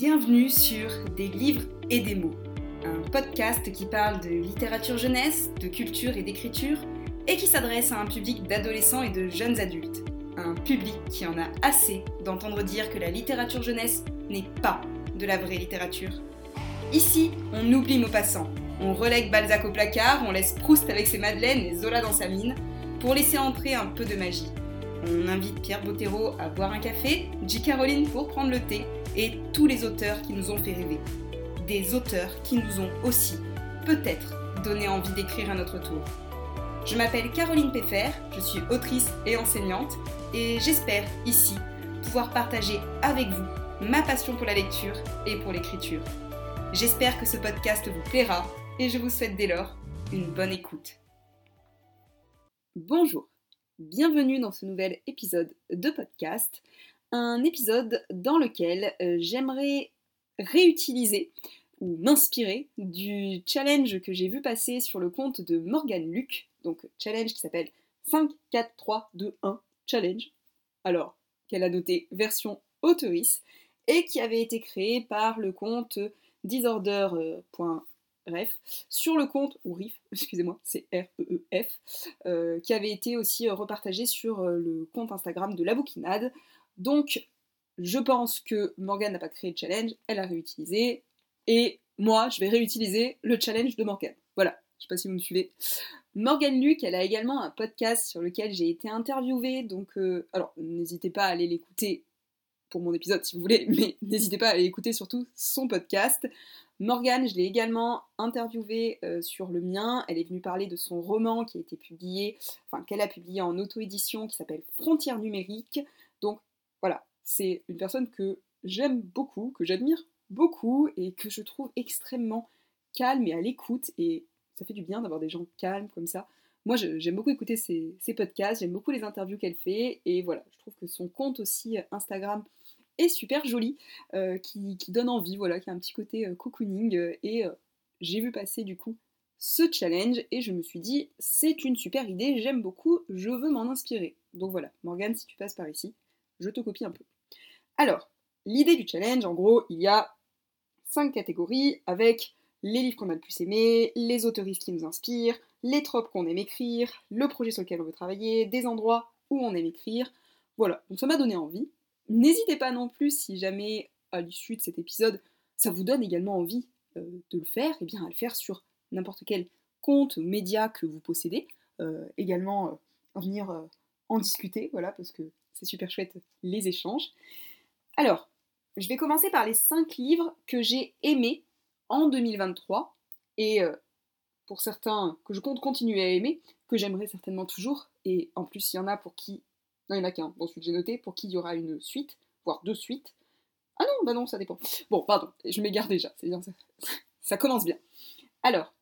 Bienvenue sur Des livres et des mots, un podcast qui parle de littérature jeunesse, de culture et d'écriture, et qui s'adresse à un public d'adolescents et de jeunes adultes. Un public qui en a assez d'entendre dire que la littérature jeunesse n'est pas de la vraie littérature. Ici, on oublie Maupassant, on relègue Balzac au placard, on laisse Proust avec ses madeleines et Zola dans sa mine, pour laisser entrer un peu de magie. On invite Pierre Bottero à boire un café, J. Caroline pour prendre le thé, et tous les auteurs qui nous ont fait rêver. Des auteurs qui nous ont aussi, peut-être, donné envie d'écrire à notre tour. Je m'appelle Caroline Peiffer, je suis autrice et enseignante, et j'espère, ici, pouvoir partager avec vous ma passion pour la lecture et pour l'écriture. J'espère que ce podcast vous plaira, et je vous souhaite dès lors une bonne écoute. Bonjour, bienvenue dans ce nouvel épisode de podcast. Un épisode dans lequel j'aimerais réutiliser ou m'inspirer du challenge que j'ai vu passer sur le compte de Morgane Luc, donc challenge qui s'appelle 5, 4, 3, 2, 1 challenge, alors qu'elle a noté version autrice, et qui avait été créé par le compte Disorder.ref, sur le compte, ou RIF, excusez-moi, c'est R-E-E-F, qui avait été aussi repartagé sur le compte Instagram de la Bouquinade. Donc, je pense que Morgane n'a pas créé de challenge, elle a réutilisé, et moi, je vais réutiliser le challenge de Morgane. Voilà, je sais pas si vous me suivez. Morgane Luc, elle a également un podcast sur lequel j'ai été interviewée, donc alors, n'hésitez pas à aller l'écouter pour mon épisode si vous voulez, mais n'hésitez pas à aller écouter surtout son podcast. Morgane, je l'ai également interviewée sur le mien, elle est venue parler de son roman qui a été publié, enfin, qu'elle a publié en auto-édition, qui s'appelle Frontières numériques, donc voilà, c'est une personne que j'aime beaucoup, que j'admire beaucoup et que je trouve extrêmement calme et à l'écoute, et ça fait du bien d'avoir des gens calmes comme ça. Moi, j'aime beaucoup écouter ses podcasts, j'aime beaucoup les interviews qu'elle fait, et voilà, je trouve que son compte aussi Instagram est super joli, qui donne envie, voilà, qui a un petit côté cocooning, et j'ai vu passer du coup ce challenge, et je me suis dit, c'est une super idée, j'aime beaucoup, je veux m'en inspirer. Donc voilà, Morgane, si tu passes par ici, je te copie un peu. Alors, l'idée du challenge, en gros, il y a 5 catégories avec les livres qu'on a le plus aimés, les autoristes qui nous inspirent, les tropes qu'on aime écrire, le projet sur lequel on veut travailler, des endroits où on aime écrire. Voilà, donc ça m'a donné envie. N'hésitez pas non plus, si jamais, à l'issue de cet épisode, ça vous donne également envie de le faire, et bien à le faire sur n'importe quel compte, média que vous possédez. Également, venir en discuter, voilà, parce que c'est super chouette, les échanges. Alors, je vais commencer par les 5 livres que j'ai aimés en 2023, et pour certains que je compte continuer à aimer, que j'aimerais certainement toujours, et en plus il y en a pour qui... Non, il n'y en a qu'un, bon, celui que j'ai noté, pour qui il y aura une suite, voire 2 suites. Ah non, bah non, ça dépend. Bon, pardon, je m'égare déjà, c'est bien ça. Ça commence bien. Alors,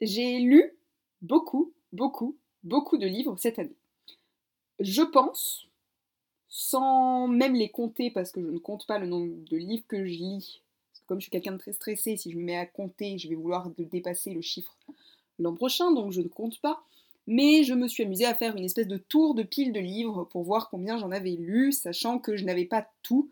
j'ai lu beaucoup de livres cette année. Je pense, sans même les compter, parce que je ne compte pas le nombre de livres que je lis, parce que comme je suis quelqu'un de très stressé, si je me mets à compter, je vais vouloir dépasser le chiffre l'an prochain, donc je ne compte pas, mais je me suis amusée à faire une espèce de tour de pile de livres pour voir combien j'en avais lu, sachant que je n'avais pas tout,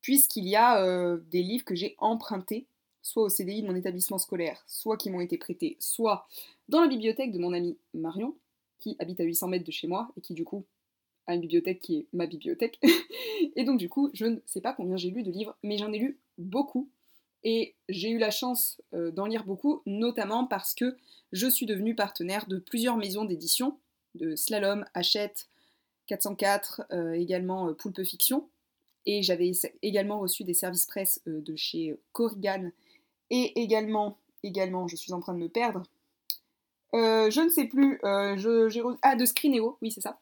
puisqu'il y a des livres que j'ai empruntés, soit au CDI de mon établissement scolaire, soit qui m'ont été prêtés, soit dans la bibliothèque de mon amie Marion, qui habite à 800 mètres de chez moi, et qui du coup à une bibliothèque qui est ma bibliothèque, et donc du coup, je ne sais pas combien j'ai lu de livres, mais j'en ai lu beaucoup, et j'ai eu la chance d'en lire beaucoup, notamment parce que je suis devenue partenaire de plusieurs maisons d'édition, de Slalom, Hachette, 404, également Poulpe Fiction, et j'avais également reçu des services presse de chez Corrigan, et également, je suis en train de me perdre, je ne sais plus, de Scrineo, oui c'est ça.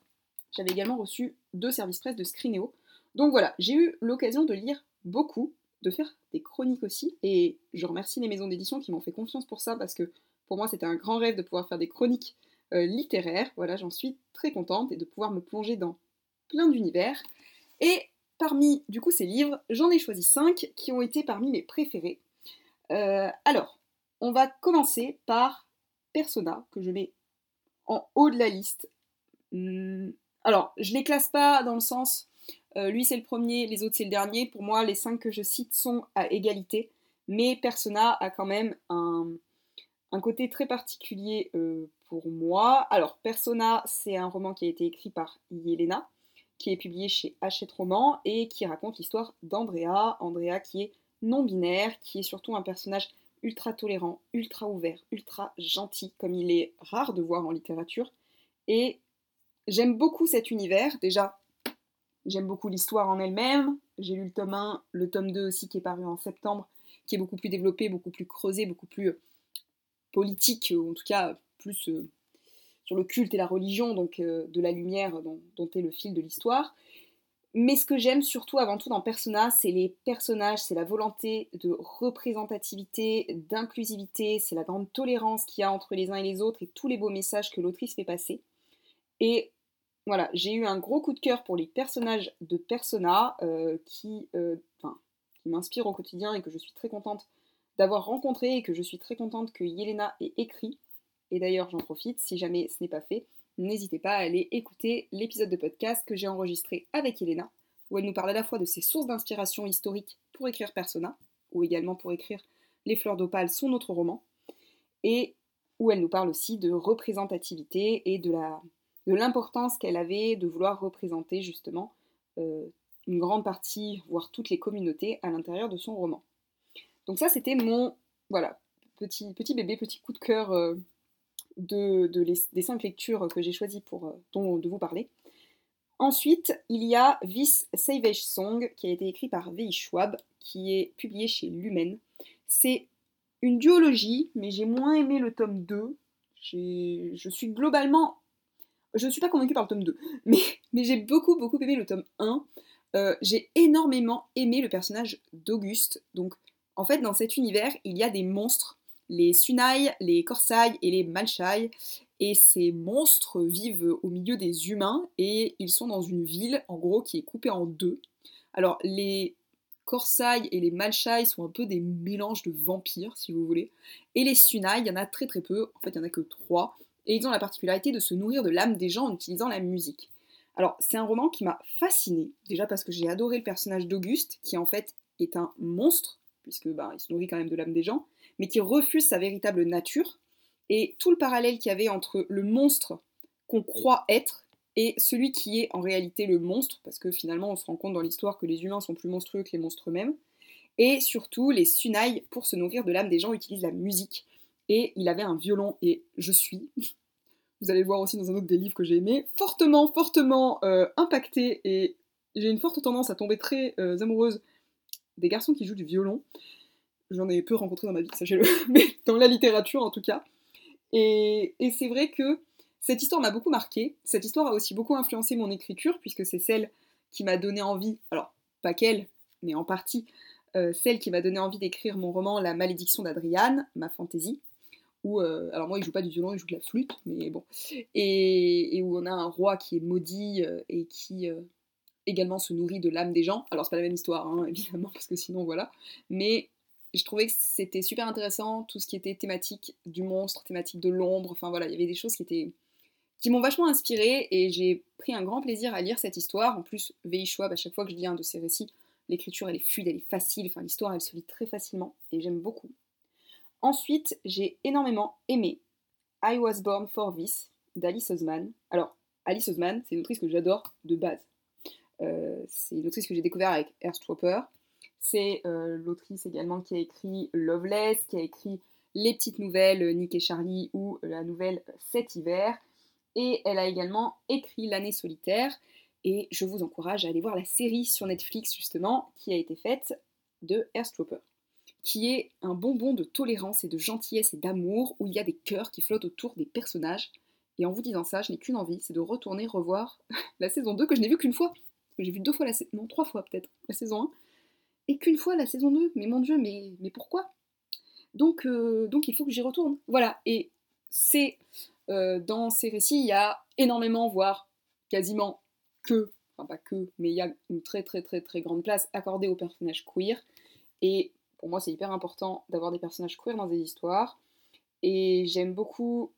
J'avais également reçu 2 services presse de Scrineo. Donc voilà, j'ai eu l'occasion de lire beaucoup, de faire des chroniques aussi, et je remercie les maisons d'édition qui m'ont fait confiance pour ça, parce que pour moi c'était un grand rêve de pouvoir faire des chroniques littéraires. Voilà, j'en suis très contente, et de pouvoir me plonger dans plein d'univers. Et parmi du coup ces livres, j'en ai choisi 5 qui ont été parmi mes préférés. Alors, on va commencer par Persona, que je mets en haut de la liste. Alors, je les classe pas dans le sens Lui, c'est le premier, les autres, c'est le dernier. Pour moi, les 5 que je cite sont à égalité. Mais Persona a quand même un côté très particulier pour moi. Alors, Persona, c'est un roman qui a été écrit par Yelena, qui est publié chez Hachette Romans et qui raconte l'histoire d'Andrea. Andrea qui est non-binaire, qui est surtout un personnage ultra tolérant, ultra ouvert, ultra gentil, comme il est rare de voir en littérature. Et j'aime beaucoup cet univers, déjà. J'aime beaucoup l'histoire en elle-même. J'ai lu le tome 1, le tome 2 aussi qui est paru en septembre, qui est beaucoup plus développé, beaucoup plus creusé, beaucoup plus politique, ou en tout cas plus sur le culte et la religion, donc de la lumière dont est le fil de l'histoire. Mais ce que j'aime surtout avant tout dans Persona, c'est les personnages, c'est la volonté de représentativité, d'inclusivité, c'est la grande tolérance qu'il y a entre les uns et les autres et tous les beaux messages que l'autrice fait passer. Et voilà, j'ai eu un gros coup de cœur pour les personnages de Persona qui m'inspirent au quotidien et que je suis très contente d'avoir rencontré et que je suis très contente que Yelena ait écrit. Et d'ailleurs, j'en profite, si jamais ce n'est pas fait, n'hésitez pas à aller écouter l'épisode de podcast que j'ai enregistré avec Yelena, où elle nous parle à la fois de ses sources d'inspiration historiques pour écrire Persona, ou également pour écrire Les Fleurs d'Opale, son autre roman, et où elle nous parle aussi de représentativité et de l'importance qu'elle avait de vouloir représenter justement une grande partie, voire toutes les communautés à l'intérieur de son roman. Donc ça, c'était mon petit coup de cœur des 5 lectures que j'ai choisies de vous parler. Ensuite, il y a Vis Savage Song, qui a été écrit par V.E. Schwab, qui est publié chez Lumen. C'est une duologie, mais j'ai moins aimé le tome 2. Je ne suis pas convaincue par le tome 2, mais j'ai beaucoup aimé le tome 1. J'ai énormément aimé le personnage d'Auguste. Donc, en fait, dans cet univers, il y a des monstres, les Sunai, les Korsai et les Malshai. Et ces monstres vivent au milieu des humains et ils sont dans une ville, en gros, qui est coupée en deux. Alors, les Korsai et les Malshai sont un peu des mélanges de vampires, si vous voulez. Et les Sunai, il y en a très peu, en fait, il n'y en a que 3. Et ils ont la particularité de se nourrir de l'âme des gens en utilisant la musique. Alors, c'est un roman qui m'a fascinée, déjà parce que j'ai adoré le personnage d'Auguste, qui en fait est un monstre, puisque il se nourrit quand même de l'âme des gens, mais qui refuse sa véritable nature, et tout le parallèle qu'il y avait entre le monstre qu'on croit être et celui qui est en réalité le monstre, parce que finalement on se rend compte dans l'histoire que les humains sont plus monstrueux que les monstres eux-mêmes, et surtout les Sunai, pour se nourrir de l'âme des gens, utilisent la musique, et il avait un violon, et je suis, vous allez le voir aussi dans un autre des livres que j'ai aimé, fortement impactée, et j'ai une forte tendance à tomber très amoureuse des garçons qui jouent du violon. J'en ai peu rencontré dans ma vie, sachez-le, mais dans la littérature en tout cas. Et c'est vrai que cette histoire m'a beaucoup marquée. Cette histoire a aussi beaucoup influencé mon écriture, puisque c'est celle qui m'a donné envie, alors pas qu'elle, mais en partie, celle qui m'a donné envie d'écrire mon roman La Malédiction d'Adriane, ma fantaisie, où, alors moi il joue pas du violon, il joue de la flûte, mais bon, et où on a un roi qui est maudit et qui... également se nourrit de l'âme des gens. Alors c'est pas la même histoire, hein, évidemment, parce que sinon voilà. Mais je trouvais que c'était super intéressant, tout ce qui était thématique du monstre, thématique de l'ombre, enfin voilà, il y avait des choses qui m'ont vachement inspirée, et j'ai pris un grand plaisir à lire cette histoire. En plus, V.E. Schwab, à chaque fois que je lis un de ses récits, l'écriture elle est fluide, elle est facile, enfin l'histoire elle se lit très facilement, et j'aime beaucoup. Ensuite, j'ai énormément aimé I Was Born For This d'Alice Oseman. Alors, Alice Oseman, c'est une autrice que j'adore de base. C'est une autrice que j'ai découvert avec Airstropper. C'est l'autrice également qui a écrit Loveless, qui a écrit les petites nouvelles Nick et Charlie ou la nouvelle Cet hiver. Et elle a également écrit L'année solitaire. Et je vous encourage à aller voir la série sur Netflix justement qui a été faite de Airstropper, qui est un bonbon de tolérance et de gentillesse et d'amour où il y a des cœurs qui flottent autour des personnages. Et en vous disant ça, je n'ai qu'une envie, c'est de retourner revoir la saison 2 que je n'ai vue qu'une fois. J'ai vu 2 fois non, 3 fois peut-être, la saison 1, et qu'une fois la saison 2, mais mon Dieu, mais pourquoi ? Donc il faut que j'y retourne, voilà, et c'est, dans ces récits, il y a énormément, voire quasiment mais il y a une très grande place accordée aux personnages queer, et pour moi c'est hyper important d'avoir des personnages queer dans des histoires, et j'aime beaucoup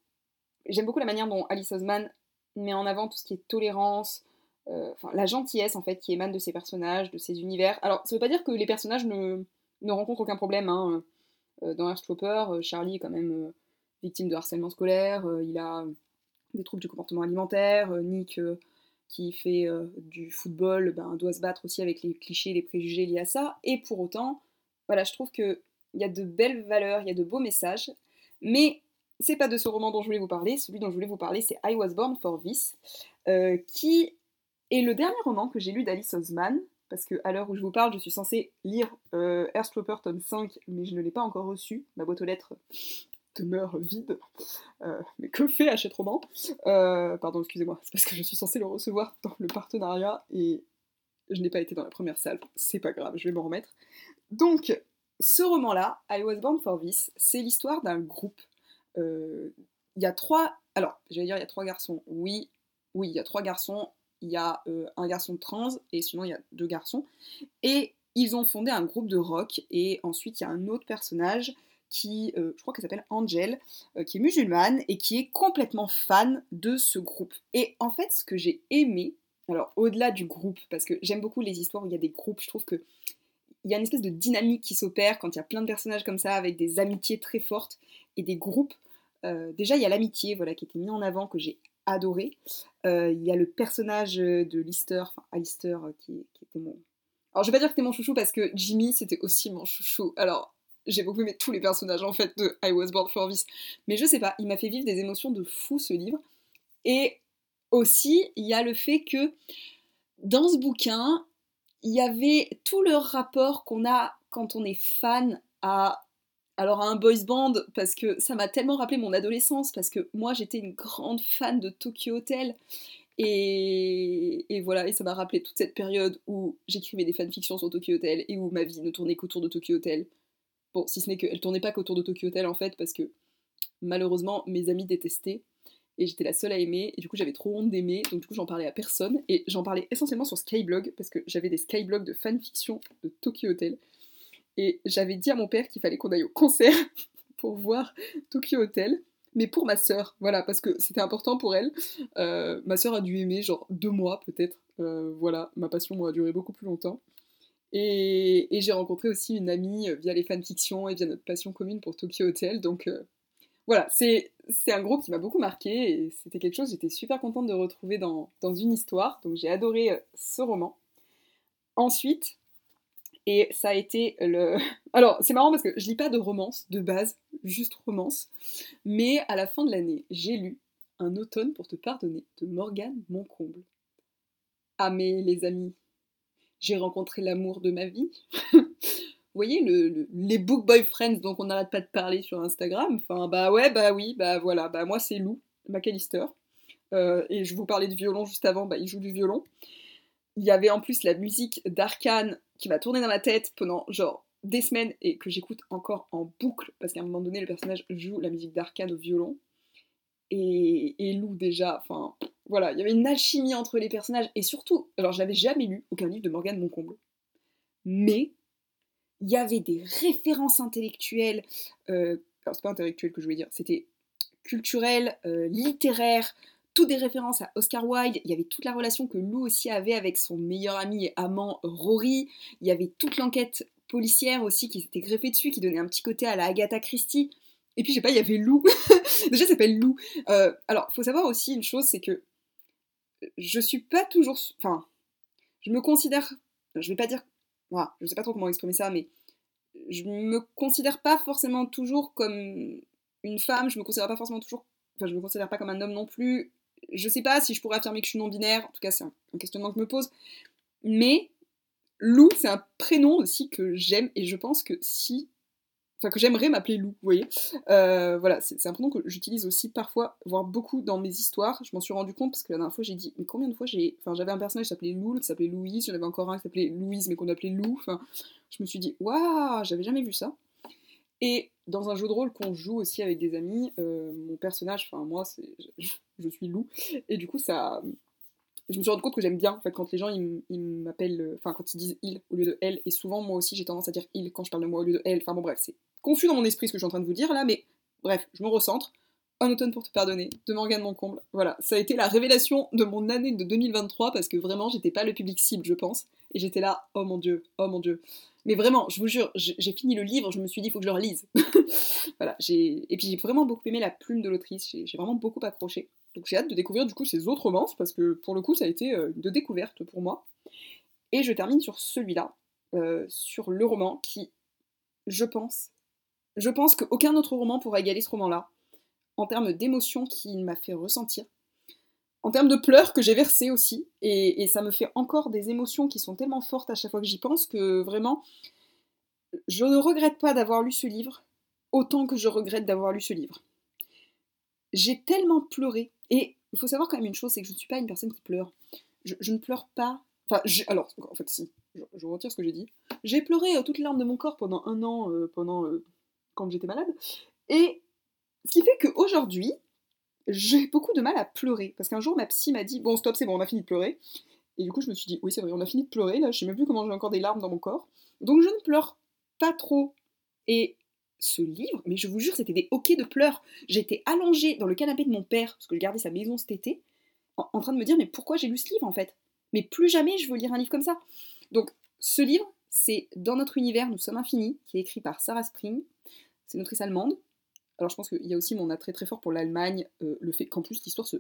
la manière dont Alice Oseman met en avant tout ce qui est tolérance, la gentillesse en fait qui émane de ces personnages, de ces univers. Alors ça veut pas dire que les personnages ne rencontrent aucun problème, hein. Dans Airstropper, Charlie est quand même victime de harcèlement scolaire, il a des troubles du comportement alimentaire, Nick qui fait du football doit se battre aussi avec les clichés, les préjugés liés à ça, et pour autant voilà, je trouve qu'il y a de belles valeurs, il y a de beaux messages, mais c'est pas de ce roman dont je voulais vous parler. Celui dont je voulais vous parler, c'est I Was Born For This, qui est le dernier roman que j'ai lu d'Alice Oseman, parce qu'à l'heure où je vous parle, je suis censée lire Airstropper tome 5, mais je ne l'ai pas encore reçu, ma boîte aux lettres demeure vide, mais que fait Hachette Romans ? Pardon, excusez-moi, c'est parce que je suis censée le recevoir dans le partenariat, et je n'ai pas été dans la première salle, c'est pas grave, je vais m'en remettre. Donc, ce roman-là, I Was Born For This, c'est l'histoire d'un groupe. Il y a trois garçons. Oui, il y a trois garçons. Il y a un garçon trans et sinon il y a deux garçons. Et ils ont fondé un groupe de rock. Et ensuite, il y a un autre personnage qui, je crois qu'elle s'appelle Angel, qui est musulmane et qui est complètement fan de ce groupe. Et en fait, ce que j'ai aimé, alors au-delà du groupe, parce que j'aime beaucoup les histoires où il y a des groupes, je trouve que il y a une espèce de dynamique qui s'opère quand il y a plein de personnages comme ça, avec des amitiés très fortes et des groupes. Déjà, il y a l'amitié qui était mise en avant, que j'ai adorée. Il y a le personnage de Alistair, qui était mon... Alors, je vais pas dire que c'était mon chouchou, parce que Jimmy, c'était aussi mon chouchou. Alors, j'ai beaucoup aimé tous les personnages, en fait, de I Was Born For This. Mais je sais pas, il m'a fait vivre des émotions de fou, ce livre. Et aussi, il y a le fait que, dans ce bouquin, il y avait tout le rapport qu'on a quand on est fan à un boys band, parce que ça m'a tellement rappelé mon adolescence, parce que moi j'étais une grande fan de Tokyo Hotel, et voilà, et ça m'a rappelé toute cette période où j'écrivais des fanfictions sur Tokyo Hotel, et où ma vie ne tournait qu'autour de Tokyo Hotel. Bon, si ce n'est qu'elle tournait pas qu'autour de Tokyo Hotel en fait, parce que malheureusement mes amis détestaient, et j'étais la seule à aimer, et du coup j'avais trop honte d'aimer, donc du coup j'en parlais à personne, et j'en parlais essentiellement sur Skyblog, parce que j'avais des Skyblogs de fanfiction de Tokyo Hotel, et j'avais dit à mon père qu'il fallait qu'on aille au concert pour voir Tokyo Hotel, mais pour ma sœur, voilà, parce que c'était important pour elle. Ma sœur a dû aimer 2 mois peut-être, ma passion moi, a duré beaucoup plus longtemps, et j'ai rencontré aussi une amie via les fanfictions et via notre passion commune pour Tokyo Hotel, donc... Voilà, c'est un groupe qui m'a beaucoup marqué, et c'était quelque chose que j'étais super contente de retrouver dans une histoire, donc j'ai adoré ce roman. Ensuite, et ça a été le... Alors, c'est marrant parce que je lis pas de romance de base, juste romance, mais à la fin de l'année, j'ai lu Un automne pour te pardonner de Morgane Moncomble. Ah mais les amis, j'ai rencontré l'amour de ma vie. Vous voyez, les book boyfriends dont on n'arrête pas de parler sur Instagram, moi c'est Lou McAllister, et je vous parlais de violon juste avant, il joue du violon. Il y avait en plus la musique d'Arcane qui m'a tourné dans la tête pendant des semaines, et que j'écoute encore en boucle, parce qu'à un moment donné le personnage joue la musique d'Arcane au violon, et Lou déjà, il y avait une alchimie entre les personnages, et surtout, alors je n'avais jamais lu aucun livre de Morgane Moncomble, mais... il y avait des références intellectuelles, alors c'est pas intellectuel que je voulais dire, c'était culturel, littéraire, toutes des références à Oscar Wilde, il y avait toute la relation que Lou aussi avait avec son meilleur ami et amant Rory, il y avait toute l'enquête policière aussi qui s'était greffée dessus, qui donnait un petit côté à la Agatha Christie, et puis je sais pas, il y avait Lou, déjà ça s'appelle Lou. Alors, faut savoir aussi une chose, c'est que je suis pas toujours, je me considère, je vais pas dire... Voilà, je sais pas trop comment exprimer ça, mais je me considère pas forcément toujours comme une femme, je me considère pas comme un homme non plus, je sais pas si je pourrais affirmer que je suis non-binaire, en tout cas c'est un questionnement que je me pose, mais Lou, c'est un prénom aussi que j'aime, et je pense que que j'aimerais m'appeler Lou, vous voyez, c'est un prénom que j'utilise aussi parfois, voire beaucoup dans mes histoires, je m'en suis rendu compte, parce que la dernière fois j'ai dit, mais combien de fois j'avais un personnage qui s'appelait Lou, qui s'appelait Louise, j'en avais encore un qui s'appelait Louise, mais qu'on appelait Lou, je me suis dit, waouh, j'avais jamais vu ça, et dans un jeu de rôle qu'on joue aussi avec des amis, mon personnage, moi, je suis Lou, et du coup ça... Je me suis rendu compte que j'aime bien, quand les gens ils m'appellent, quand ils disent il au lieu de elle, et souvent moi aussi j'ai tendance à dire il quand je parle de moi au lieu de elle, c'est confus dans mon esprit ce que je suis en train de vous dire là, mais bref, je me recentre, Un automne pour te pardonner, de Morgane Moncomble. Voilà, ça a été la révélation de mon année de 2023, parce que vraiment, j'étais pas le public cible, je pense. Et j'étais là, oh mon Dieu, oh mon Dieu. Mais vraiment, je vous jure, j'ai fini le livre, je me suis dit, il faut que je le relise. Voilà, et puis j'ai vraiment beaucoup aimé la plume de l'autrice, j'ai vraiment beaucoup accroché. Donc j'ai hâte de découvrir du coup ces autres romances, parce que pour le coup, ça a été une découverte pour moi. Et je termine sur celui-là, sur le roman qui, je pense qu'aucun autre roman pourra égaler ce roman-là. En termes d'émotions qu'il m'a fait ressentir, en termes de pleurs que j'ai versés aussi, et ça me fait encore des émotions qui sont tellement fortes à chaque fois que j'y pense que vraiment, je ne regrette pas d'avoir lu ce livre autant que je regrette d'avoir lu ce livre. J'ai tellement pleuré, et il faut savoir quand même une chose, c'est que je ne suis pas une personne qui pleure. Je ne pleure pas... Enfin, alors, en fait, si, je retire ce que j'ai dit. J'ai pleuré toutes les larmes de mon corps pendant un an, quand j'étais malade, et... Ce qui fait qu'aujourd'hui, j'ai beaucoup de mal à pleurer. Parce qu'un jour, ma psy m'a dit « Bon, stop, c'est bon, on a fini de pleurer. » Et du coup, je me suis dit « Oui, c'est vrai, on a fini de pleurer. Là, je sais même plus comment j'ai encore des larmes dans mon corps. » Donc, je ne pleure pas trop. Et ce livre, mais je vous jure, c'était des hoquets de pleurs. J'étais allongée dans le canapé de mon père, parce que je gardais sa maison cet été, en train de me dire « Mais pourquoi j'ai lu ce livre, en fait ? Mais plus jamais je veux lire un livre comme ça. » Donc, ce livre, c'est « Dans notre univers, nous sommes infinis », qui est écrit par Sarah Spring. C'est une autrice allemande. Alors je pense qu'il y a aussi mon attrait très fort pour l'Allemagne, le fait qu'en plus l'histoire se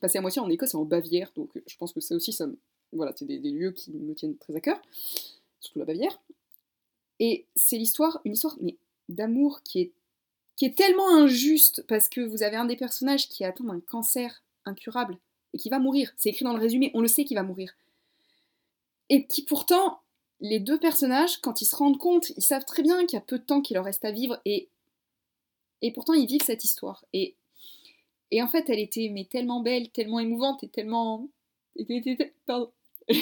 passait à moitié en Écosse et en Bavière, donc je pense que ça aussi, voilà, c'est des lieux qui me tiennent très à cœur, surtout la Bavière. Et c'est une histoire mais, d'amour qui est tellement injuste, parce que vous avez un des personnages qui atteint un cancer incurable, et qui va mourir, c'est écrit dans le résumé, on le sait qu'il va mourir. Et qui pourtant, les deux personnages, quand ils se rendent compte, ils savent très bien qu'il y a peu de temps qu'il leur reste à vivre, et pourtant, ils vivent cette histoire. Et en fait, elle était mais tellement belle, tellement émouvante, et tellement... Pardon. Et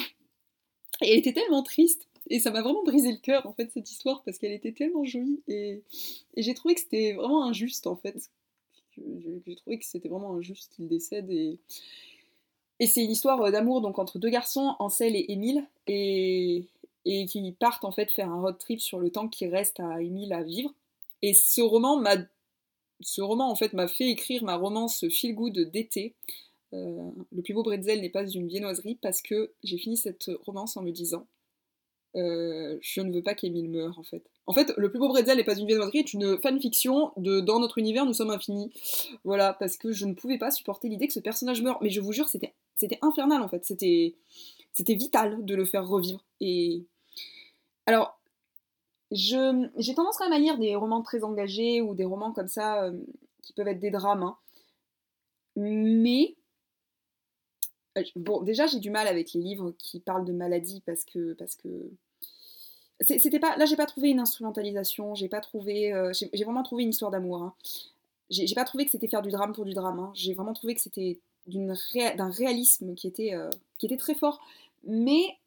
elle était tellement triste. Et ça m'a vraiment brisé le cœur, en fait, cette histoire, parce qu'elle était tellement jolie. Et j'ai trouvé que c'était vraiment injuste, en fait. J'ai trouvé que c'était vraiment injuste qu'il décède. Et c'est une histoire d'amour, donc, entre deux garçons, Ansel et Émile, et qui partent, en fait, faire un road trip sur le temps qui reste à Émile à vivre. Et ce roman m'a... Ce roman, en fait, m'a fait écrire ma romance feel good d'été, Le plus beau Bretzel n'est pas une viennoiserie, parce que j'ai fini cette romance en me disant je ne veux pas qu'Émile meure, en fait. En fait, Le plus beau Bretzel n'est pas une viennoiserie est une fanfiction de Dans notre univers, nous sommes infinis. Voilà, parce que je ne pouvais pas supporter l'idée que ce personnage meure. Mais je vous jure, c'était infernal, en fait. C'était vital de le faire revivre. Et... Alors... J'ai tendance quand même à lire des romans très engagés ou des romans comme ça qui peuvent être des drames, hein. Mais bon, déjà j'ai du mal avec les livres qui parlent de maladies parce que c'était pas là, j'ai pas trouvé une instrumentalisation, j'ai pas trouvé j'ai vraiment trouvé une histoire d'amour, hein. J'ai pas trouvé que c'était faire du drame pour du drame, hein. J'ai vraiment trouvé que c'était d'un réalisme qui était très fort, mais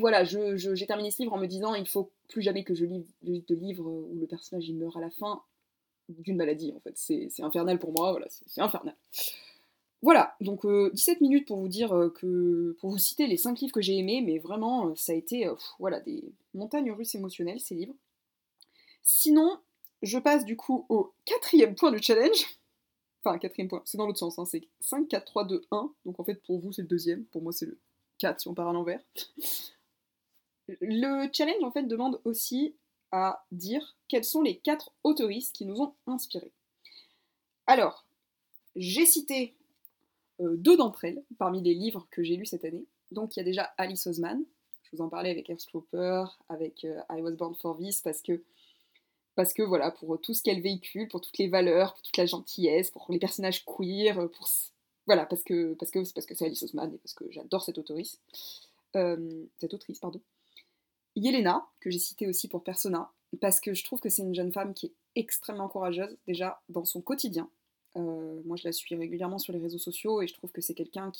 voilà, j'ai terminé ce livre en me disant il faut plus jamais que je lise de livres où le personnage il meurt à la fin d'une maladie, en fait. C'est infernal pour moi, voilà, c'est infernal. Voilà, donc 17 minutes pour vous dire pour vous citer les 5 livres que j'ai aimés, mais vraiment, ça a été voilà, des montagnes russes émotionnelles, ces livres. Sinon, je passe du coup au 4e point du challenge. Enfin, 4e point, c'est dans l'autre sens, hein, c'est 5, 4, 3, 2, 1. Donc en fait, pour vous, c'est le 2e, pour moi, c'est le 4 si on part à l'envers. Le challenge, en fait, demande aussi à dire quels sont les 4 autoristes qui nous ont inspirés. Alors, j'ai cité 2 d'entre elles parmi les livres que j'ai lus cette année. Donc, il y a déjà Alice Oseman. Je vous en parlais avec Airstropper, avec I Was Born For This, parce que voilà, pour tout ce qu'elle véhicule, pour toutes les valeurs, pour toute la gentillesse, pour les personnages queer, pour... Voilà, parce que c'est Alice Oseman et parce que j'adore cette autrice. Yelena, que j'ai citée aussi pour Persona, parce que je trouve que c'est une jeune femme qui est extrêmement courageuse, déjà dans son quotidien. Moi, je la suis régulièrement sur les réseaux sociaux et je trouve que c'est quelqu'un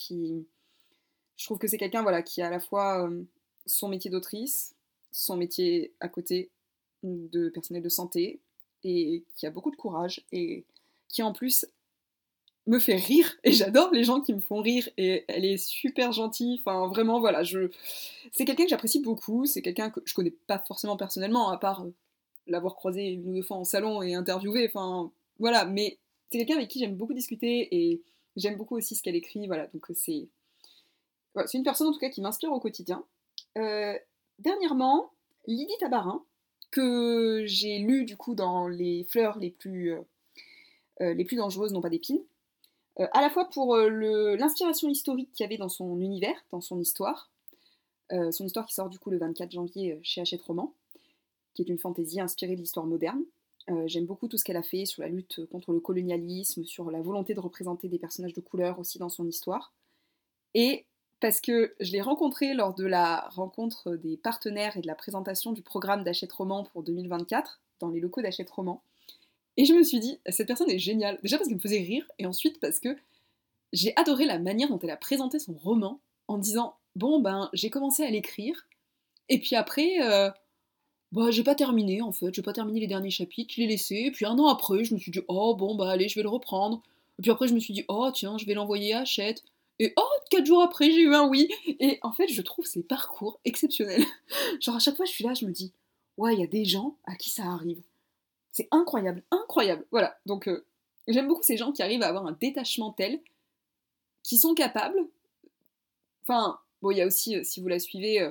voilà, qui a à la fois son métier d'autrice, son métier à côté de personnel de santé, et qui a beaucoup de courage, et qui en plus... me fait rire, et j'adore les gens qui me font rire, et elle est super gentille, enfin vraiment, voilà, c'est quelqu'un que j'apprécie beaucoup, c'est quelqu'un que je connais pas forcément personnellement, à part l'avoir croisé une ou deux fois en salon et interviewé, enfin Voilà, mais c'est quelqu'un avec qui j'aime beaucoup discuter et j'aime beaucoup aussi ce qu'elle écrit. Voilà, donc c'est une personne en tout cas qui m'inspire au quotidien. Dernièrement, Lydie Tabarin, que j'ai lu du coup dans Les Fleurs les plus dangereuses, non pas d'épines, à la fois pour l'inspiration historique qu'il y avait dans son univers, dans son histoire qui sort du coup le 24 janvier chez Hachette Romans, qui est une fantaisie inspirée de l'histoire moderne. J'aime beaucoup tout ce qu'elle a fait sur la lutte contre le colonialisme, sur la volonté de représenter des personnages de couleur aussi dans son histoire. Et parce que je l'ai rencontrée lors de la rencontre des partenaires et de la présentation du programme d'Hachette Romans pour 2024 dans les locaux d'Hachette Romans. Et je me suis dit, cette personne est géniale. Déjà parce qu'elle me faisait rire, et ensuite parce que j'ai adoré la manière dont elle a présenté son roman en disant, bon ben, j'ai commencé à l'écrire, et puis après, j'ai pas terminé en fait, j'ai pas terminé les derniers chapitres, je l'ai laissé, et puis un an après, je me suis dit, oh bon bah allez, je vais le reprendre. Et puis après, je me suis dit, oh tiens, je vais l'envoyer à Hachette. Et oh, 4 jours après, j'ai eu un oui. Et en fait, je trouve ces parcours exceptionnels. Genre, à chaque fois, je suis là, je me dis, ouais, il y a des gens à qui ça arrive. C'est incroyable, incroyable. Voilà, donc j'aime beaucoup ces gens qui arrivent à avoir un détachement tel, qui sont capables. Enfin, bon, il y a aussi, si vous la suivez,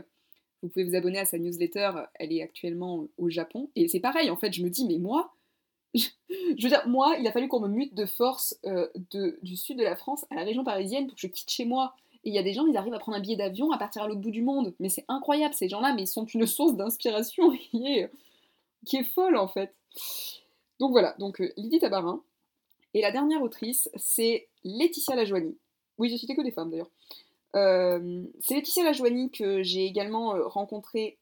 vous pouvez vous abonner à sa newsletter. Elle est actuellement au Japon. Et c'est pareil, en fait, je me dis, mais moi... Je veux dire, moi, il a fallu qu'on me mute de force du sud de la France à la région parisienne pour que je quitte chez moi. Et il y a des gens, ils arrivent à prendre un billet d'avion, à partir à l'autre bout du monde. Mais c'est incroyable, ces gens-là, mais ils sont une source d'inspiration qui est folle, en fait. Donc voilà, Lydie Tabarin. Et la dernière autrice, c'est Laetitia Lajoigny. Oui, j'ai cité que des femmes, d'ailleurs. C'est Laetitia Lajoigny que j'ai également rencontrée,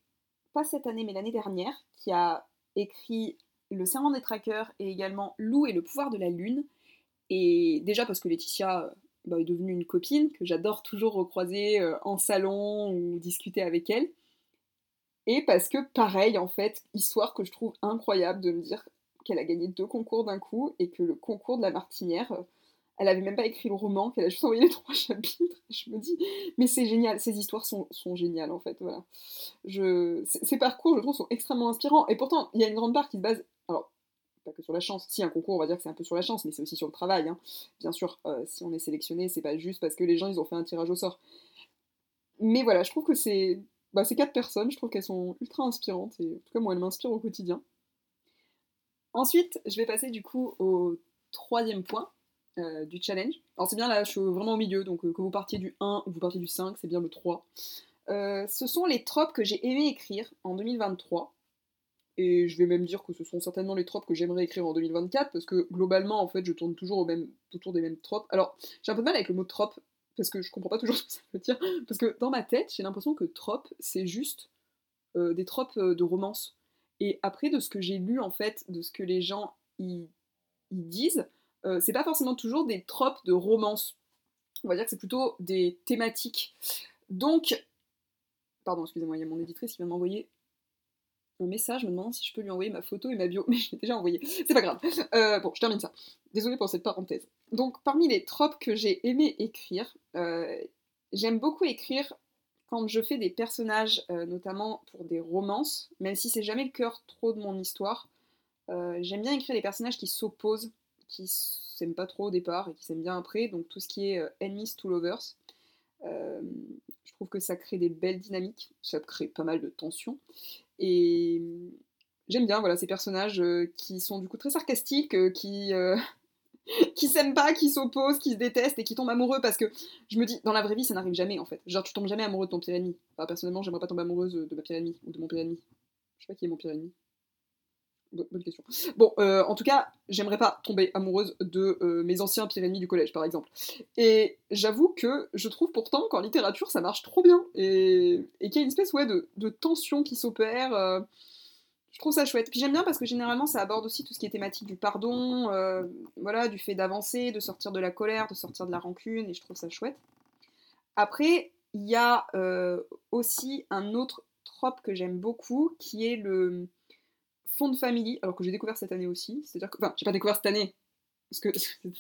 pas cette année, mais l'année dernière, qui a écrit... Le serment des traqueurs et également Lou et le pouvoir de la lune. Et déjà parce que Laetitia est devenue une copine, que j'adore toujours recroiser en salon ou discuter avec elle. Et parce que pareil, en fait, histoire que je trouve incroyable de me dire qu'elle a gagné 2 concours d'un coup et que le concours de la Martinière, elle avait même pas écrit le roman, qu'elle a juste envoyé les 3 chapitres. Je me dis, mais c'est génial, ces histoires sont géniales en fait, voilà. Ces parcours, je trouve, sont extrêmement inspirants. Et pourtant, il y a une grande part qui se base... Alors, pas que sur la chance. Si, un concours, on va dire que c'est un peu sur la chance, mais c'est aussi sur le travail. Hein. Bien sûr, si on est sélectionné, c'est pas juste parce que les gens, ils ont fait un tirage au sort. Mais voilà, je trouve que ces 4 personnes, je trouve qu'elles sont ultra inspirantes. Et en tout cas, moi, elles m'inspirent au quotidien. Ensuite, je vais passer du coup au 3e point du challenge. Alors, c'est bien, là, je suis vraiment au milieu, donc que vous partiez du 1 ou vous partiez du 5, c'est bien le 3. Ce sont les tropes que j'ai aimé écrire en 2023. Et je vais même dire que ce sont certainement les tropes que j'aimerais écrire en 2024, parce que globalement, en fait, je tourne toujours autour des mêmes tropes. Alors, j'ai un peu de mal avec le mot trope, parce que je comprends pas toujours ce que ça veut dire, parce que dans ma tête, j'ai l'impression que trope, c'est juste des tropes de romance. Et après, de ce que j'ai lu, en fait, de ce que les gens y disent, c'est pas forcément toujours des tropes de romance. On va dire que c'est plutôt des thématiques. Donc, pardon, excusez-moi, il y a mon éditrice qui vient m'envoyer... un message me demandant si je peux lui envoyer ma photo et ma bio, mais je l'ai déjà envoyée, c'est pas grave. Bon, je termine ça. Désolée pour cette parenthèse. Donc, parmi les tropes que j'ai aimé écrire, j'aime beaucoup écrire quand je fais des personnages, notamment pour des romances, même si c'est jamais le cœur trop de mon histoire. J'aime bien écrire des personnages qui s'opposent, qui s'aiment pas trop au départ et qui s'aiment bien après, donc tout ce qui est enemies to lovers. Je trouve que ça crée des belles dynamiques, ça crée pas mal de tensions. Et j'aime bien voilà, ces personnages qui sont du coup très sarcastiques, qui s'aiment pas, qui s'opposent, qui se détestent et qui tombent amoureux, parce que je me dis, dans la vraie vie, ça n'arrive jamais en fait. Genre, tu tombes jamais amoureux de ton pire ennemi. Enfin, personnellement, j'aimerais pas tomber amoureuse de ma pire ennemie ou de mon pire ennemi. Je sais pas qui est mon pire ennemi. Bonne question. Bon, en tout cas, j'aimerais pas tomber amoureuse de mes anciens pires ennemis du collège, par exemple. Et j'avoue que je trouve pourtant qu'en littérature, ça marche trop bien. Et qu'il y a une espèce de tension qui s'opère. Je trouve ça chouette. Puis j'aime bien parce que généralement, ça aborde aussi tout ce qui est thématique du pardon, voilà, du fait d'avancer, de sortir de la colère, de sortir de la rancune, et je trouve ça chouette. Après, il y a aussi un autre trope que j'aime beaucoup, qui est le... fond de famille, alors que j'ai découvert cette année aussi, c'est-à-dire que... Enfin, j'ai pas découvert cette année, parce que...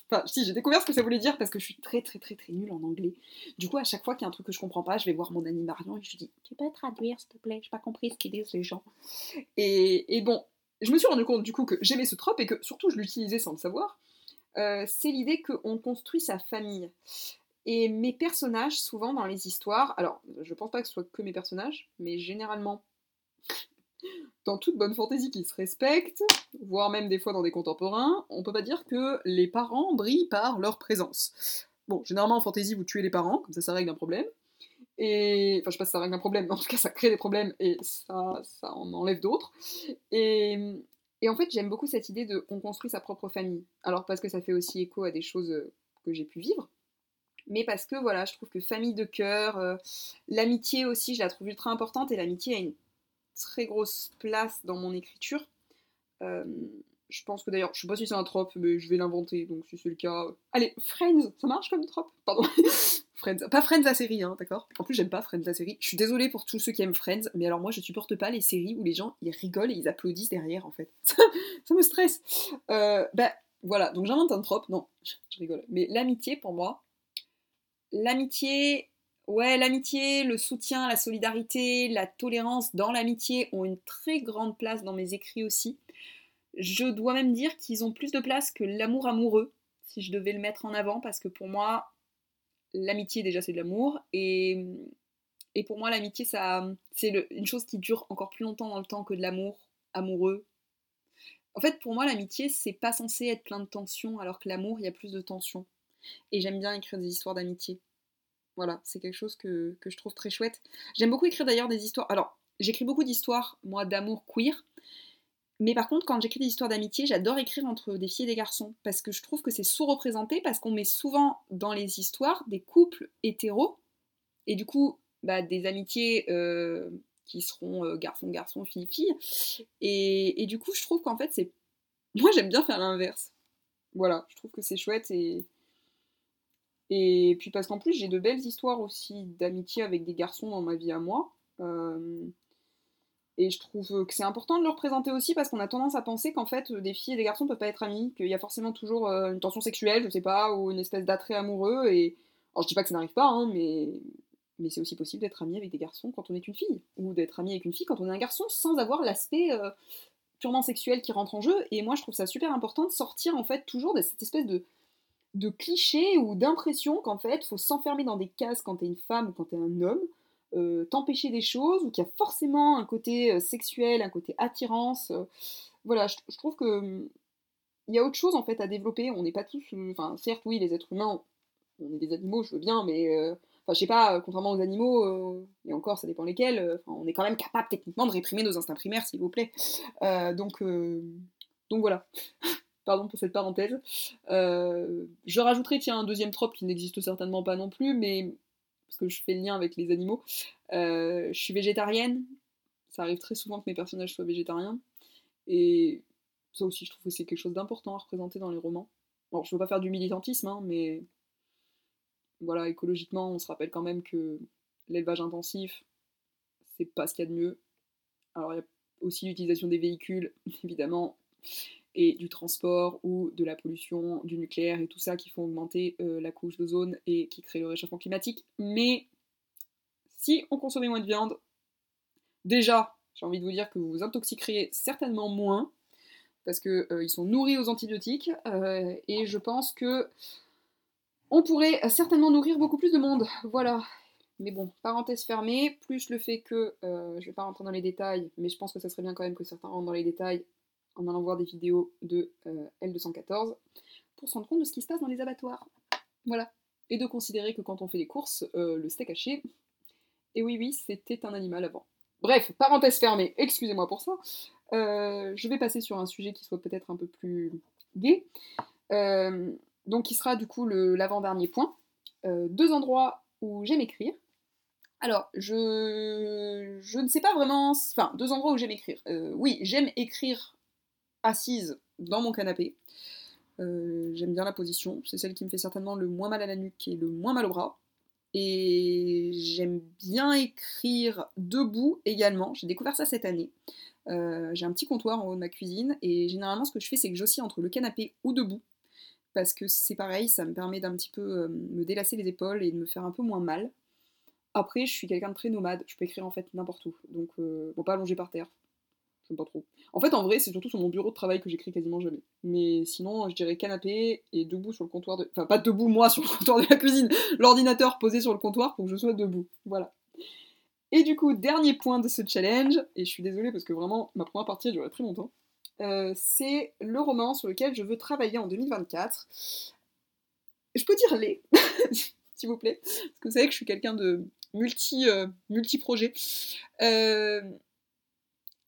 Enfin, si, j'ai découvert ce que ça voulait dire, parce que je suis très très très très nulle en anglais. Du coup, à chaque fois qu'il y a un truc que je comprends pas, je vais voir mon ami Marion et je lui dis « Tu peux traduire, s'il te plaît, j'ai pas compris ce qu'ils disent les gens. » Et bon, je me suis rendu compte du coup que j'aimais ce trope et que surtout je l'utilisais sans le savoir, c'est l'idée qu'on construit sa famille. Et mes personnages, souvent dans les histoires, alors je pense pas que ce soit que mes personnages, mais généralement, dans toute bonne fantaisie qui se respecte, voire même des fois dans des contemporains, on peut pas dire que les parents brillent par leur présence. Bon, généralement en fantaisie, vous tuez les parents, comme ça, ça règle un problème. Et, enfin, je sais pas si ça règle un problème, mais en tout cas, ça crée des problèmes et ça en enlève d'autres. Et en fait, j'aime beaucoup cette idée de on construit sa propre famille. Alors, parce que ça fait aussi écho à des choses que j'ai pu vivre, mais parce que, voilà, je trouve que famille de cœur, l'amitié aussi, je la trouve ultra importante, et l'amitié a une très grosse place dans mon écriture. Je pense que d'ailleurs, je sais pas si c'est un trope, mais je vais l'inventer, donc si c'est le cas... Allez, Friends, ça marche comme trope ? Pardon. Friends, pas Friends la série, hein, d'accord ? En plus, j'aime pas Friends la série. Je suis désolée pour tous ceux qui aiment Friends, mais alors moi, je supporte pas les séries où les gens, ils rigolent et ils applaudissent derrière, en fait. Ça me stresse. Bah, voilà, donc j'invente un trope. Non, je rigole. Mais l'amitié, pour moi... L'amitié... Ouais, l'amitié, le soutien, la solidarité, la tolérance dans l'amitié ont une très grande place dans mes écrits aussi. Je dois même dire qu'ils ont plus de place que l'amour amoureux, si je devais le mettre en avant, parce que pour moi, l'amitié déjà c'est de l'amour, et pour moi l'amitié ça, c'est une chose qui dure encore plus longtemps dans le temps que de l'amour amoureux. En fait pour moi l'amitié c'est pas censé être plein de tensions, alors que l'amour il y a plus de tensions. Et j'aime bien écrire des histoires d'amitié. Voilà, c'est quelque chose que je trouve très chouette. J'aime beaucoup écrire d'ailleurs des histoires, alors j'écris beaucoup d'histoires moi d'amour queer, mais par contre, quand j'écris des histoires d'amitié, j'adore écrire entre des filles et des garçons, parce que je trouve que c'est sous-représenté, parce qu'on met souvent dans les histoires des couples hétéros, et du coup, bah, des amitiés qui seront garçon-garçon, fille-fille, et du coup, je trouve qu'en fait, c'est... Moi, j'aime bien faire l'inverse. Voilà, je trouve que c'est chouette, et puis parce qu'en plus, j'ai de belles histoires aussi d'amitié avec des garçons dans ma vie à moi, Et je trouve que c'est important de le représenter aussi parce qu'on a tendance à penser qu'en fait des filles et des garçons ne peuvent pas être amis, qu'il y a forcément toujours une tension sexuelle, je sais pas, ou une espèce d'attrait amoureux. Et... Alors je dis pas que ça n'arrive pas, hein, mais c'est aussi possible d'être ami avec des garçons quand on est une fille, ou d'être ami avec une fille quand on est un garçon sans avoir l'aspect purement sexuel qui rentre en jeu. Et moi je trouve ça super important de sortir en fait toujours de cette espèce de cliché ou d'impression qu'en fait faut s'enfermer dans des cases quand t'es une femme ou quand t'es un homme. T'empêcher des choses, ou qu'il y a forcément un côté sexuel, un côté attirance. Voilà, je trouve que il y a autre chose en fait à développer. On n'est pas tous, enfin certes oui, les êtres humains, on est des animaux, je veux bien, mais enfin je sais pas, contrairement aux animaux, et encore ça dépend lesquels, on est quand même capable techniquement de réprimer nos instincts primaires, s'il vous plaît. Donc voilà. Pardon pour cette parenthèse. Je rajouterai tiens un deuxième trope qui n'existe certainement pas non plus, mais parce que je fais le lien avec les animaux, je suis végétarienne, ça arrive très souvent que mes personnages soient végétariens, et ça aussi je trouve que c'est quelque chose d'important à représenter dans les romans. Bon, je veux pas faire du militantisme, hein, mais voilà, écologiquement, on se rappelle quand même que l'élevage intensif, c'est pas ce qu'il y a de mieux. Alors il y a aussi l'utilisation des véhicules, évidemment, et du transport ou de la pollution, du nucléaire et tout ça qui font augmenter la couche d'ozone et qui créent le réchauffement climatique. Mais si on consommait moins de viande, déjà, j'ai envie de vous dire que vous vous intoxiqueriez certainement moins, parce qu'ils sont nourris aux antibiotiques, et je pense que on pourrait certainement nourrir beaucoup plus de monde. Voilà. Mais bon, parenthèse fermée, plus le fait que, je vais pas rentrer dans les détails, mais je pense que ça serait bien quand même que certains rentrent dans les détails, en allant voir des vidéos de L214, pour se rendre compte de ce qui se passe dans les abattoirs. Voilà. Et de considérer que quand on fait des courses, le steak haché, et oui, c'était un animal avant. Bref, parenthèse fermée, excusez-moi pour ça. Je vais passer sur un sujet qui soit peut-être un peu plus gai. Donc qui sera du coup l'avant-dernier point. Deux endroits où j'aime écrire. Alors, je ne sais pas vraiment... Enfin, deux endroits où j'aime écrire. Oui, j'aime écrire assise dans mon canapé. J'aime bien la position, c'est celle qui me fait certainement le moins mal à la nuque et le moins mal au bras. Et j'aime bien écrire debout également, j'ai découvert ça cette année. J'ai un petit comptoir en haut de ma cuisine et généralement ce que je fais c'est que j'oscille entre le canapé ou debout parce que c'est pareil, ça me permet d'un petit peu me délasser les épaules et de me faire un peu moins mal. Après je suis quelqu'un de très nomade, je peux écrire en fait n'importe où, donc bon, pas allongé par terre. j'aime pas trop. En fait, en vrai, c'est surtout sur mon bureau de travail que j'écris quasiment jamais. Mais sinon, je dirais canapé et debout sur le comptoir de... Enfin, pas debout, moi, sur le comptoir de la cuisine. L'ordinateur posé sur le comptoir pour que je sois debout. Voilà. Et du coup, dernier point de ce challenge, et je suis désolée parce que vraiment, ma première partie a duré très longtemps, c'est le roman sur lequel je veux travailler en 2024. Je peux dire les, s'il vous plaît, parce que vous savez que je suis quelqu'un de multi-projet. Il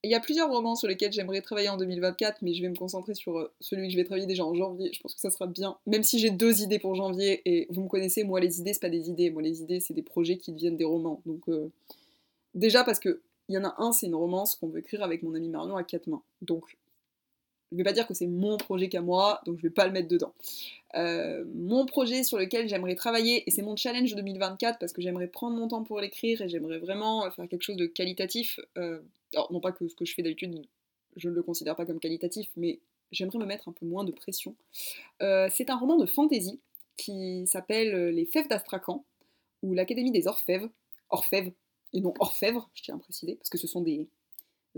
y a plusieurs romans sur lesquels j'aimerais travailler en 2024, mais je vais me concentrer sur celui que je vais travailler déjà en janvier. Je pense que ça sera bien, même si j'ai 2 idées pour janvier, et vous me connaissez, moi les idées, c'est pas des idées. Moi les idées, c'est des projets qui deviennent des romans. Donc déjà parce que il y en a un, c'est une romance qu'on veut écrire avec mon ami Marion à 4 mains. Donc, je vais pas dire que c'est mon projet qu'à moi, donc je vais pas le mettre dedans. Mon projet sur lequel j'aimerais travailler, et c'est mon challenge 2024, parce que j'aimerais prendre mon temps pour l'écrire, et j'aimerais vraiment faire quelque chose de qualitatif. Alors, non pas que ce que je fais d'habitude, je ne le considère pas comme qualitatif, mais j'aimerais me mettre un peu moins de pression. C'est un roman de fantasy qui s'appelle Les Fèves d'Astrakhan, ou l'Académie des Orfèvres. Orfèvres. Et non orfèvres, je tiens à préciser, parce que ce sont des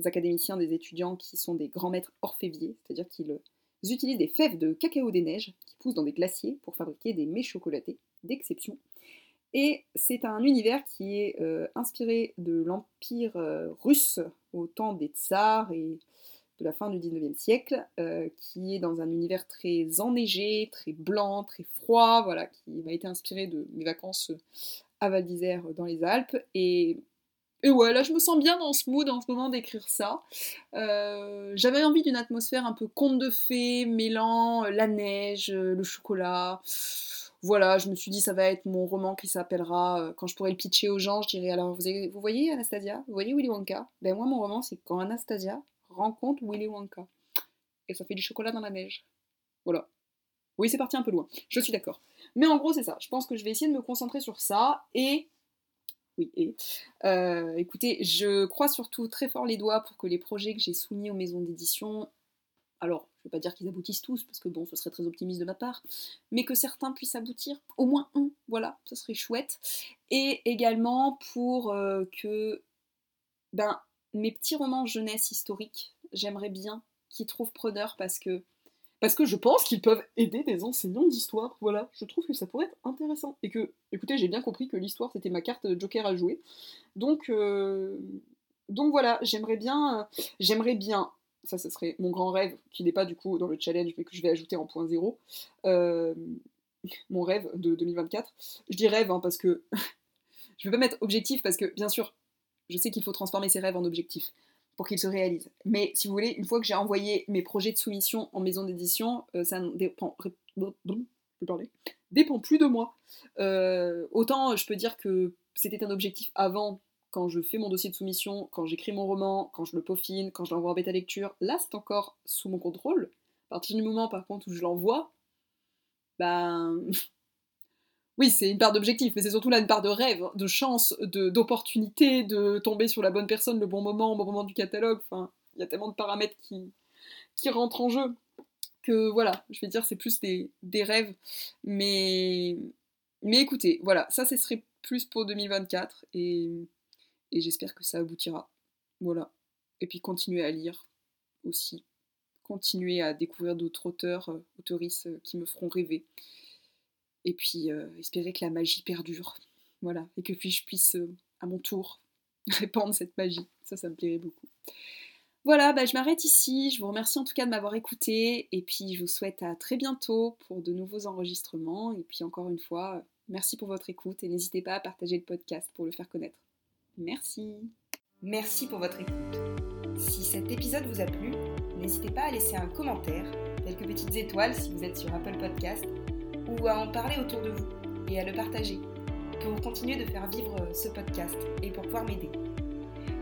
académiciens, des étudiants qui sont des grands maîtres orféviers, c'est-à-dire qu'ils utilisent des fèves de cacao des neiges qui poussent dans des glaciers pour fabriquer des mets chocolatés d'exception. Et c'est un univers qui est inspiré de l'Empire russe au temps des tsars et de la fin du 19e siècle, qui est dans un univers très enneigé, très blanc, très froid, voilà, qui m'a été inspiré de mes vacances à Val d'Isère dans les Alpes, et ouais, là je me sens bien dans ce mood en ce moment d'écrire ça. J'avais envie d'une atmosphère un peu conte de fées, mêlant la neige, le chocolat. Voilà, je me suis dit ça va être mon roman qui s'appellera, quand je pourrai le pitcher aux gens, je dirais alors vous voyez Anastasia, vous voyez Willy Wonka? Ben moi mon roman c'est quand Anastasia rencontre Willy Wonka, et ça fait du chocolat dans la neige. Voilà. Oui, c'est parti un peu loin, je suis d'accord. Mais en gros, c'est ça. Je pense que je vais essayer de me concentrer sur ça. Et, écoutez, je crois surtout très fort les doigts pour que les projets que j'ai soumis aux maisons d'édition, alors, je ne veux pas dire qu'ils aboutissent tous, parce que bon, ce serait très optimiste de ma part, mais que certains puissent aboutir, au moins un, voilà, ce serait chouette. Et également pour que, ben, mes petits romans jeunesse historiques, j'aimerais bien qu'ils trouvent preneur, parce que je pense qu'ils peuvent aider des enseignants d'histoire, voilà, je trouve que ça pourrait être intéressant, et que, écoutez, j'ai bien compris que l'histoire c'était ma carte joker à jouer, donc voilà, j'aimerais bien, ça serait mon grand rêve, qui n'est pas du coup dans le challenge, mais que je vais ajouter en point 0, mon rêve de 2024, je dis rêve, hein, parce que, je vais pas mettre objectif, parce que, bien sûr, je sais qu'il faut transformer ses rêves en objectifs, pour qu'ils se réalisent. Mais si vous voulez, une fois que j'ai envoyé mes projets de soumission en maison d'édition, ça ne dépend plus de moi. Autant je peux dire que c'était un objectif avant, quand je fais mon dossier de soumission, quand j'écris mon roman, quand je le peaufine, quand je l'envoie en bêta lecture, là c'est encore sous mon contrôle. À partir du moment par contre où je l'envoie, ben... Oui, c'est une part d'objectif, mais c'est surtout là une part de rêve, de chance, d'opportunité, de tomber sur la bonne personne, le bon moment, au bon moment du catalogue. Enfin, il y a tellement de paramètres qui rentrent en jeu que voilà, je vais dire c'est plus des rêves. Mais écoutez, voilà, ça ce serait plus pour 2024 et j'espère que ça aboutira. Voilà. Et puis continuer à lire aussi. Continuer à découvrir d'autres auteurs, autrices qui me feront rêver. Et puis espérer que la magie perdure, voilà, et que puis je puisse à mon tour répandre cette magie, ça me plairait beaucoup. Voilà, bah, je m'arrête ici, je vous remercie en tout cas de m'avoir écouté, et puis je vous souhaite à très bientôt pour de nouveaux enregistrements, et puis encore une fois, merci pour votre écoute, et n'hésitez pas à partager le podcast pour le faire connaître. Merci. Merci pour votre écoute. Si cet épisode vous a plu, n'hésitez pas à laisser un commentaire, quelques petites étoiles si vous êtes sur Apple Podcasts, ou à en parler autour de vous et à le partager pour continuer de faire vivre ce podcast et pour pouvoir m'aider.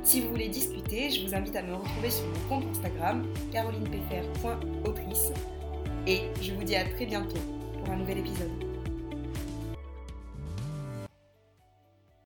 Si vous voulez discuter, je vous invite à me retrouver sur mon compte Instagram carolinepeffer.autrice et je vous dis à très bientôt pour un nouvel épisode.